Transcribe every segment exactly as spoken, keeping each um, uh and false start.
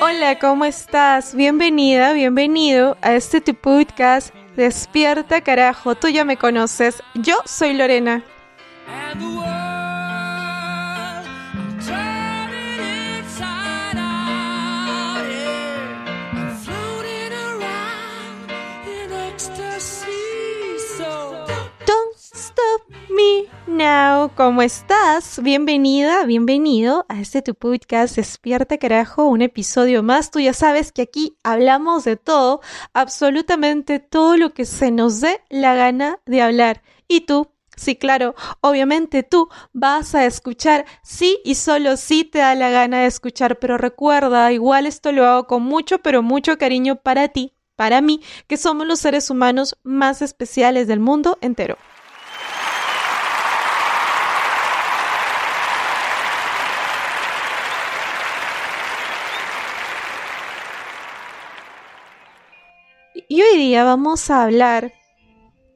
Hola, ¿cómo estás? Bienvenida, bienvenido a este tu podcast. Despierta, carajo, tú ya me conoces. Yo soy Lorena. Me Now, ¿cómo estás? Bienvenida, bienvenido a este tu podcast Despierta Carajo, un episodio más. Tú ya sabes que aquí hablamos de todo, absolutamente todo lo que se nos dé la gana de hablar. ¿Y tú? Sí, claro, obviamente tú vas a escuchar sí y solo sí te da la gana de escuchar, pero recuerda, igual esto lo hago con mucho, pero mucho cariño para ti, para mí, que somos los seres humanos más especiales del mundo entero. Y hoy día vamos a hablar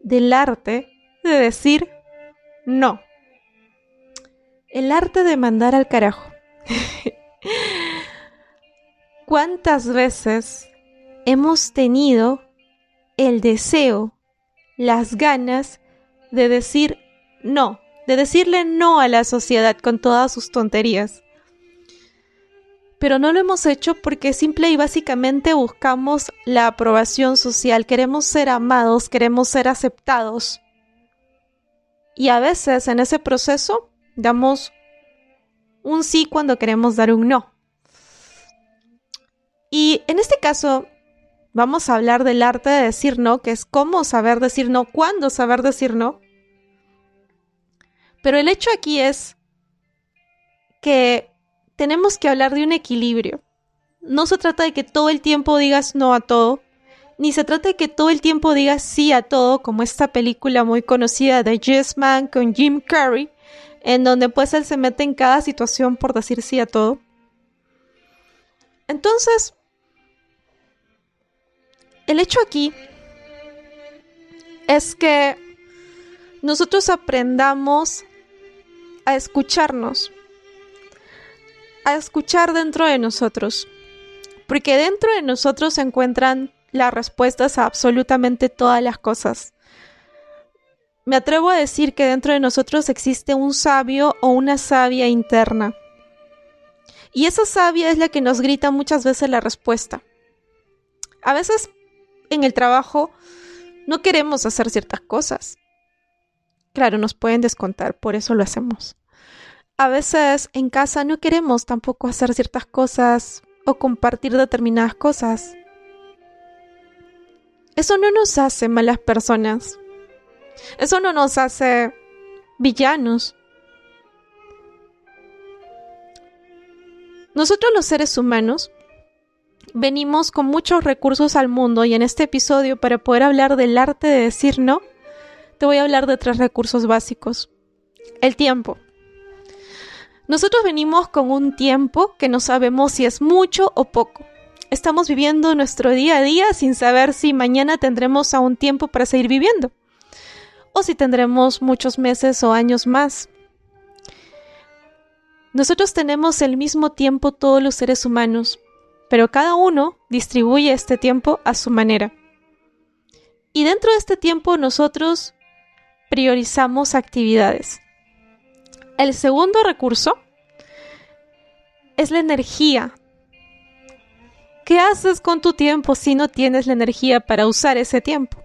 del arte de decir no. El arte de mandar al carajo. ¿Cuántas veces hemos tenido el deseo, las ganas de decir no? De decirle no a la sociedad con todas sus tonterías. Pero no lo hemos hecho porque simple y básicamente buscamos la aprobación social, queremos ser amados, queremos ser aceptados. Y a veces en ese proceso damos un sí cuando queremos dar un no. Y en este caso vamos a hablar del arte de decir no, que es cómo saber decir no, cuándo saber decir no. Pero el hecho aquí es que tenemos que hablar de un equilibrio. No se trata de que todo el tiempo digas no a todo, ni se trata de que todo el tiempo digas sí a todo, como esta película muy conocida de Yes Man con Jim Carrey, en donde pues él se mete en cada situación por decir sí a todo. Entonces, el hecho aquí es que nosotros aprendamos a escucharnos, a escuchar dentro de nosotros, porque dentro de nosotros se encuentran las respuestas a absolutamente todas las cosas. Me atrevo a decir que dentro de nosotros existe un sabio o una sabia interna, y esa sabia es la que nos grita muchas veces la respuesta. A veces en el trabajo no queremos hacer ciertas cosas. Claro, nos pueden descontar, por eso lo hacemos. A veces en casa no queremos tampoco hacer ciertas cosas o compartir determinadas cosas. Eso no nos hace malas personas. Eso no nos hace villanos. Nosotros los seres humanos venimos con muchos recursos al mundo, y en este episodio, para poder hablar del arte de decir no, te voy a hablar de tres recursos básicos. El tiempo. Nosotros venimos con un tiempo que no sabemos si es mucho o poco. Estamos viviendo nuestro día a día sin saber si mañana tendremos aún tiempo para seguir viviendo, o si tendremos muchos meses o años más. Nosotros tenemos el mismo tiempo todos los seres humanos, pero cada uno distribuye este tiempo a su manera. Y dentro de este tiempo nosotros priorizamos actividades. El segundo recurso es la energía. ¿Qué haces con tu tiempo si no tienes la energía para usar ese tiempo?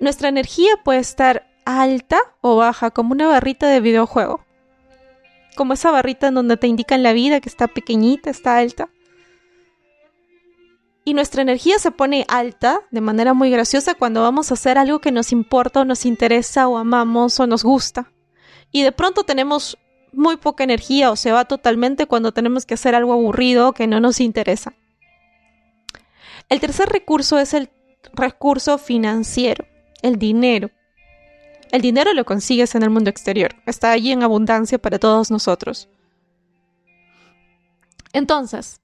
Nuestra energía puede estar alta o baja, como una barrita de videojuego. Como esa barrita en donde te indican la vida, que está pequeñita, está alta. Y nuestra energía se pone alta de manera muy graciosa cuando vamos a hacer algo que nos importa o nos interesa o amamos o nos gusta. y de pronto tenemos muy poca energía o se va totalmente cuando tenemos que hacer algo aburrido que no nos interesa. El tercer recurso es el recurso financiero, el dinero. El dinero lo consigues en el mundo exterior, está allí en abundancia para todos nosotros. Entonces,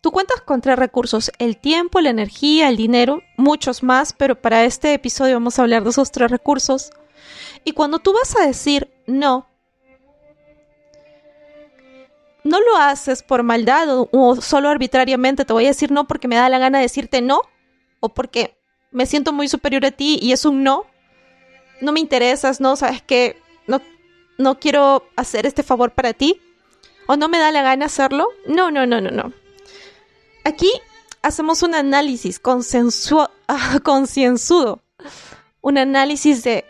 tú cuentas con tres recursos, el tiempo, la energía, el dinero, muchos más, pero para este episodio vamos a hablar de esos tres recursos. Y cuando tú vas a decir no, no lo haces por maldad o, o solo arbitrariamente te voy a decir no porque me da la gana de decirte no o porque me siento muy superior a ti y es un no. No me interesas, no, sabes que no, no quiero hacer este favor para ti o no me da la gana hacerlo. No, no, no, no, no. Aquí hacemos un análisis consensuo, concienzudo, un análisis de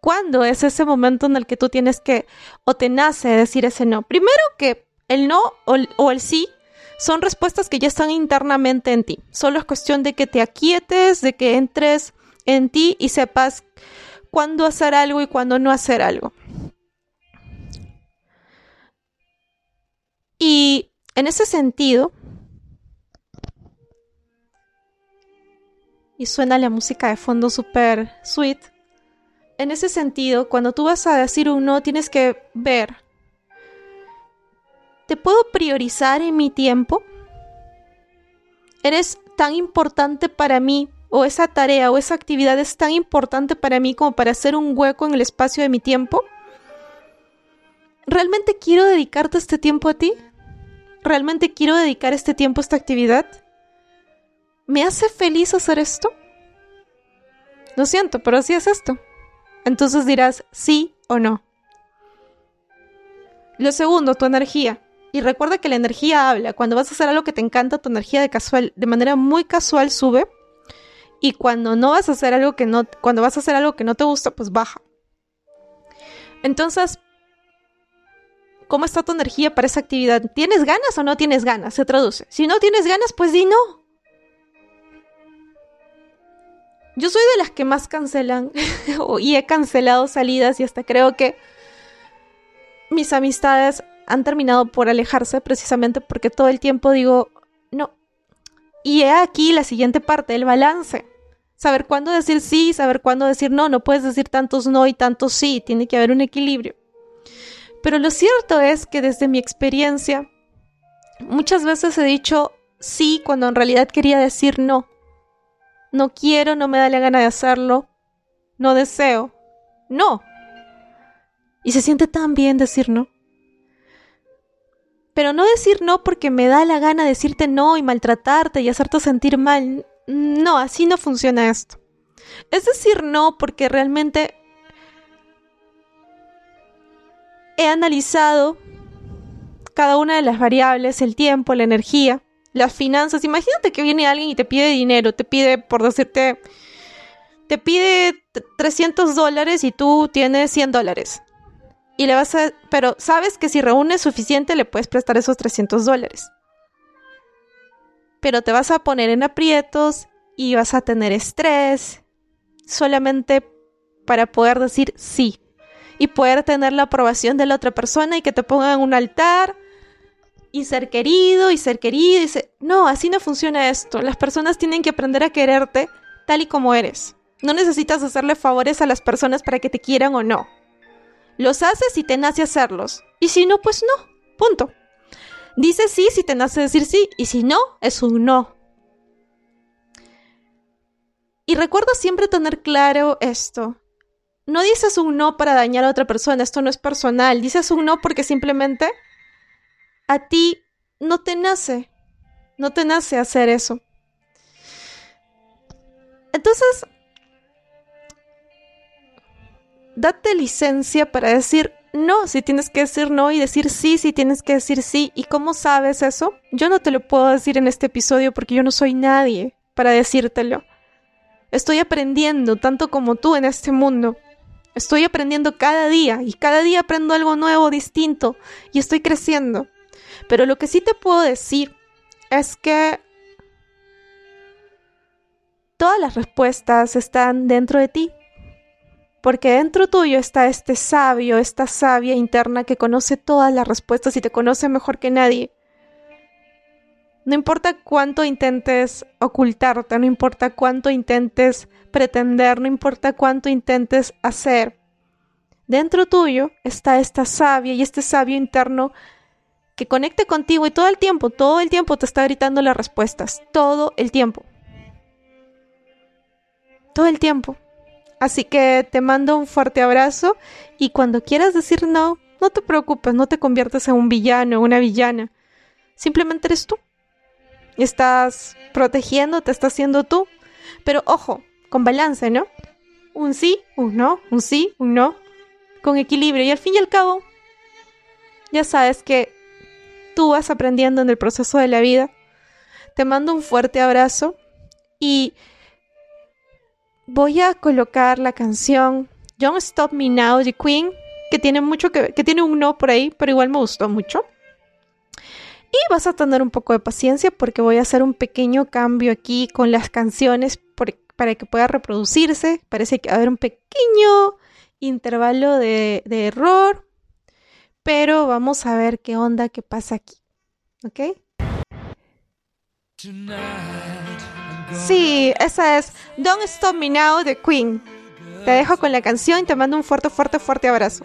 cuándo es ese momento en el que tú tienes que o te nace decir ese no. Primero que el no o el, o el sí son respuestas que ya están internamente en ti. Solo es cuestión de que te aquietes, de que entres en ti y sepas cuándo hacer algo y cuándo no hacer algo. Y en ese sentido, y suena la música de fondo súper sweet, en ese sentido, cuando tú vas a decir un no, tienes que ver, ¿te puedo priorizar en mi tiempo? ¿Eres tan importante para mí o esa tarea o esa actividad es tan importante para mí como para hacer un hueco en el espacio de mi tiempo? ¿Realmente quiero dedicarte este tiempo a ti? ¿Realmente quiero dedicar este tiempo a esta actividad? ¿Me hace feliz hacer esto? Lo siento, pero así es esto. Entonces dirás sí o no. Lo segundo, tu energía. Y recuerda que la energía habla. Cuando vas a hacer algo que te encanta, tu energía de casual, de manera muy casual sube. Y cuando no vas a hacer algo que no, cuando vas a hacer algo que no te gusta, pues baja. Entonces, ¿cómo está tu energía para esa actividad? ¿Tienes ganas o no tienes ganas? Se traduce. Si no tienes ganas, pues di no. Yo soy de las que más cancelan y he cancelado salidas y hasta creo que mis amistades han terminado por alejarse precisamente porque todo el tiempo digo no. Y he aquí la siguiente parte, el balance. Saber cuándo decir sí, saber cuándo decir no. No puedes decir tantos no y tantos sí, tiene que haber un equilibrio. Pero lo cierto es que desde mi experiencia muchas veces he dicho sí cuando en realidad quería decir no. No quiero, no me da la gana de hacerlo, no deseo, no. Y se siente tan bien decir no. Pero no decir no porque me da la gana decirte no y maltratarte y hacerte sentir mal. No, así no funciona esto. Es decir no porque realmente he analizado cada una de las variables, el tiempo, la energía, las finanzas. Imagínate que viene alguien y te pide dinero, te pide, por decirte, te pide trescientos dólares y tú tienes cien dólares. Y le vas a, pero sabes que si reúnes suficiente le puedes prestar esos trescientos dólares. Pero te vas a poner en aprietos y vas a tener estrés solamente para poder decir sí y poder tener la aprobación de la otra persona y que te pongan en un altar. Y ser querido, y ser querido, y ser... No, así no funciona esto. Las personas tienen que aprender a quererte tal y como eres. No necesitas hacerle favores a las personas para que te quieran o no. Los haces si te nace hacerlos. Y si no, pues no. Punto. Dices sí si te nace decir sí. Y si no, es un no. Y recuerda siempre tener claro esto. No dices un no para dañar a otra persona. Esto no es personal. Dices un no porque simplemente... a ti no te nace, no te nace hacer eso. Entonces, date licencia para decir no si tienes que decir no y decir sí si tienes que decir sí. ¿Y cómo sabes eso? Yo no te lo puedo decir en este episodio porque yo no soy nadie para decírtelo. Estoy aprendiendo tanto como tú en este mundo. Estoy aprendiendo cada día y cada día aprendo algo nuevo, distinto y estoy creciendo. Pero lo que sí te puedo decir es que todas las respuestas están dentro de ti. porque dentro tuyo está este sabio, esta sabia interna que conoce todas las respuestas y te conoce mejor que nadie. No importa cuánto intentes ocultarte, no importa cuánto intentes pretender, no importa cuánto intentes hacer. Dentro tuyo está esta sabia y este sabio interno que conecta contigo y todo el tiempo, todo el tiempo te está gritando las respuestas, todo el tiempo. Todo el tiempo. Así que te mando un fuerte abrazo y cuando quieras decir no, no te preocupes, no te conviertes en un villano, una villana. Simplemente eres tú. Estás protegiéndote, estás siendo tú. Pero ojo, con balance, ¿no? Un sí, un no, un sí, un no. Con equilibrio. Y al fin y al cabo, ya sabes que tú vas aprendiendo en el proceso de la vida. Te mando un fuerte abrazo y voy a colocar la canción Don't Stop Me Now de Queen, que tiene mucho que, que tiene un no por ahí, pero igual me gustó mucho. Y vas a tener un poco de paciencia porque voy a hacer un pequeño cambio aquí con las canciones por, para que pueda reproducirse. Parece que va a haber un pequeño intervalo de, de error, pero vamos a ver qué onda, qué pasa aquí. ¿Ok? Sí, esa es Don't Stop Me Now de Queen. Te dejo con la canción y te mando un fuerte, fuerte, fuerte abrazo.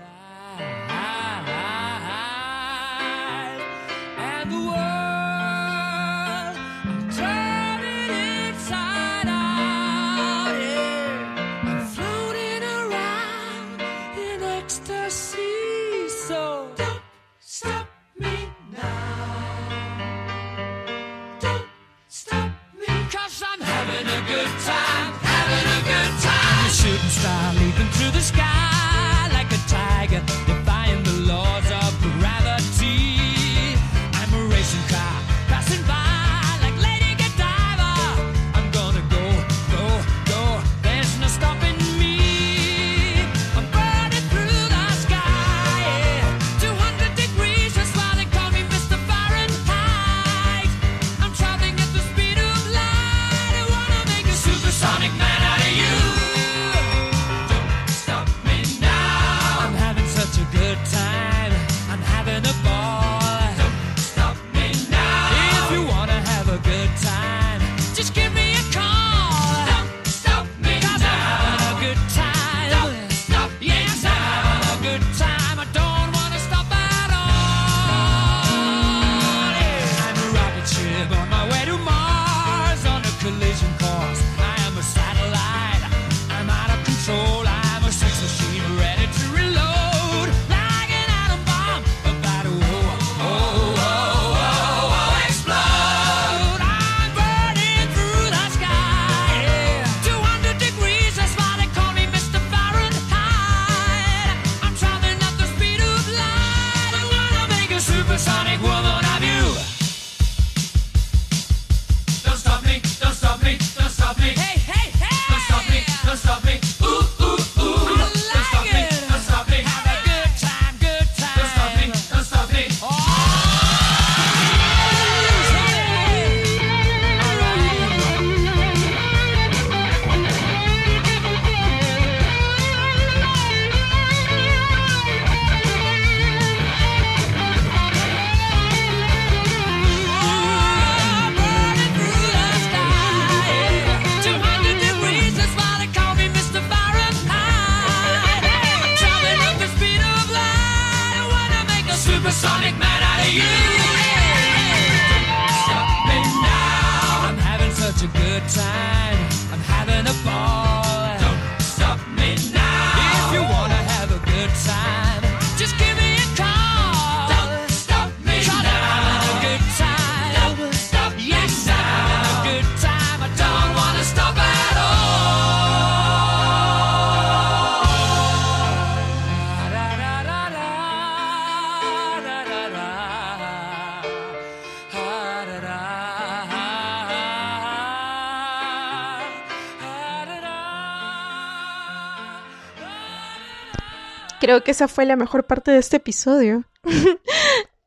Creo que esa fue la mejor parte de este episodio.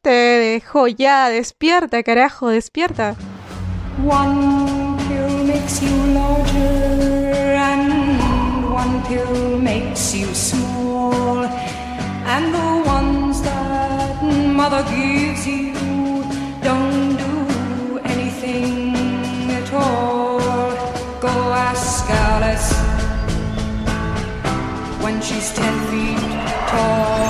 Te dejo ya, despierta, carajo, despierta. One pill makes you larger and one pill makes makes you small, and the ones that mother gives you don't do anything at all. Go ask Alice when she's ten feet tall.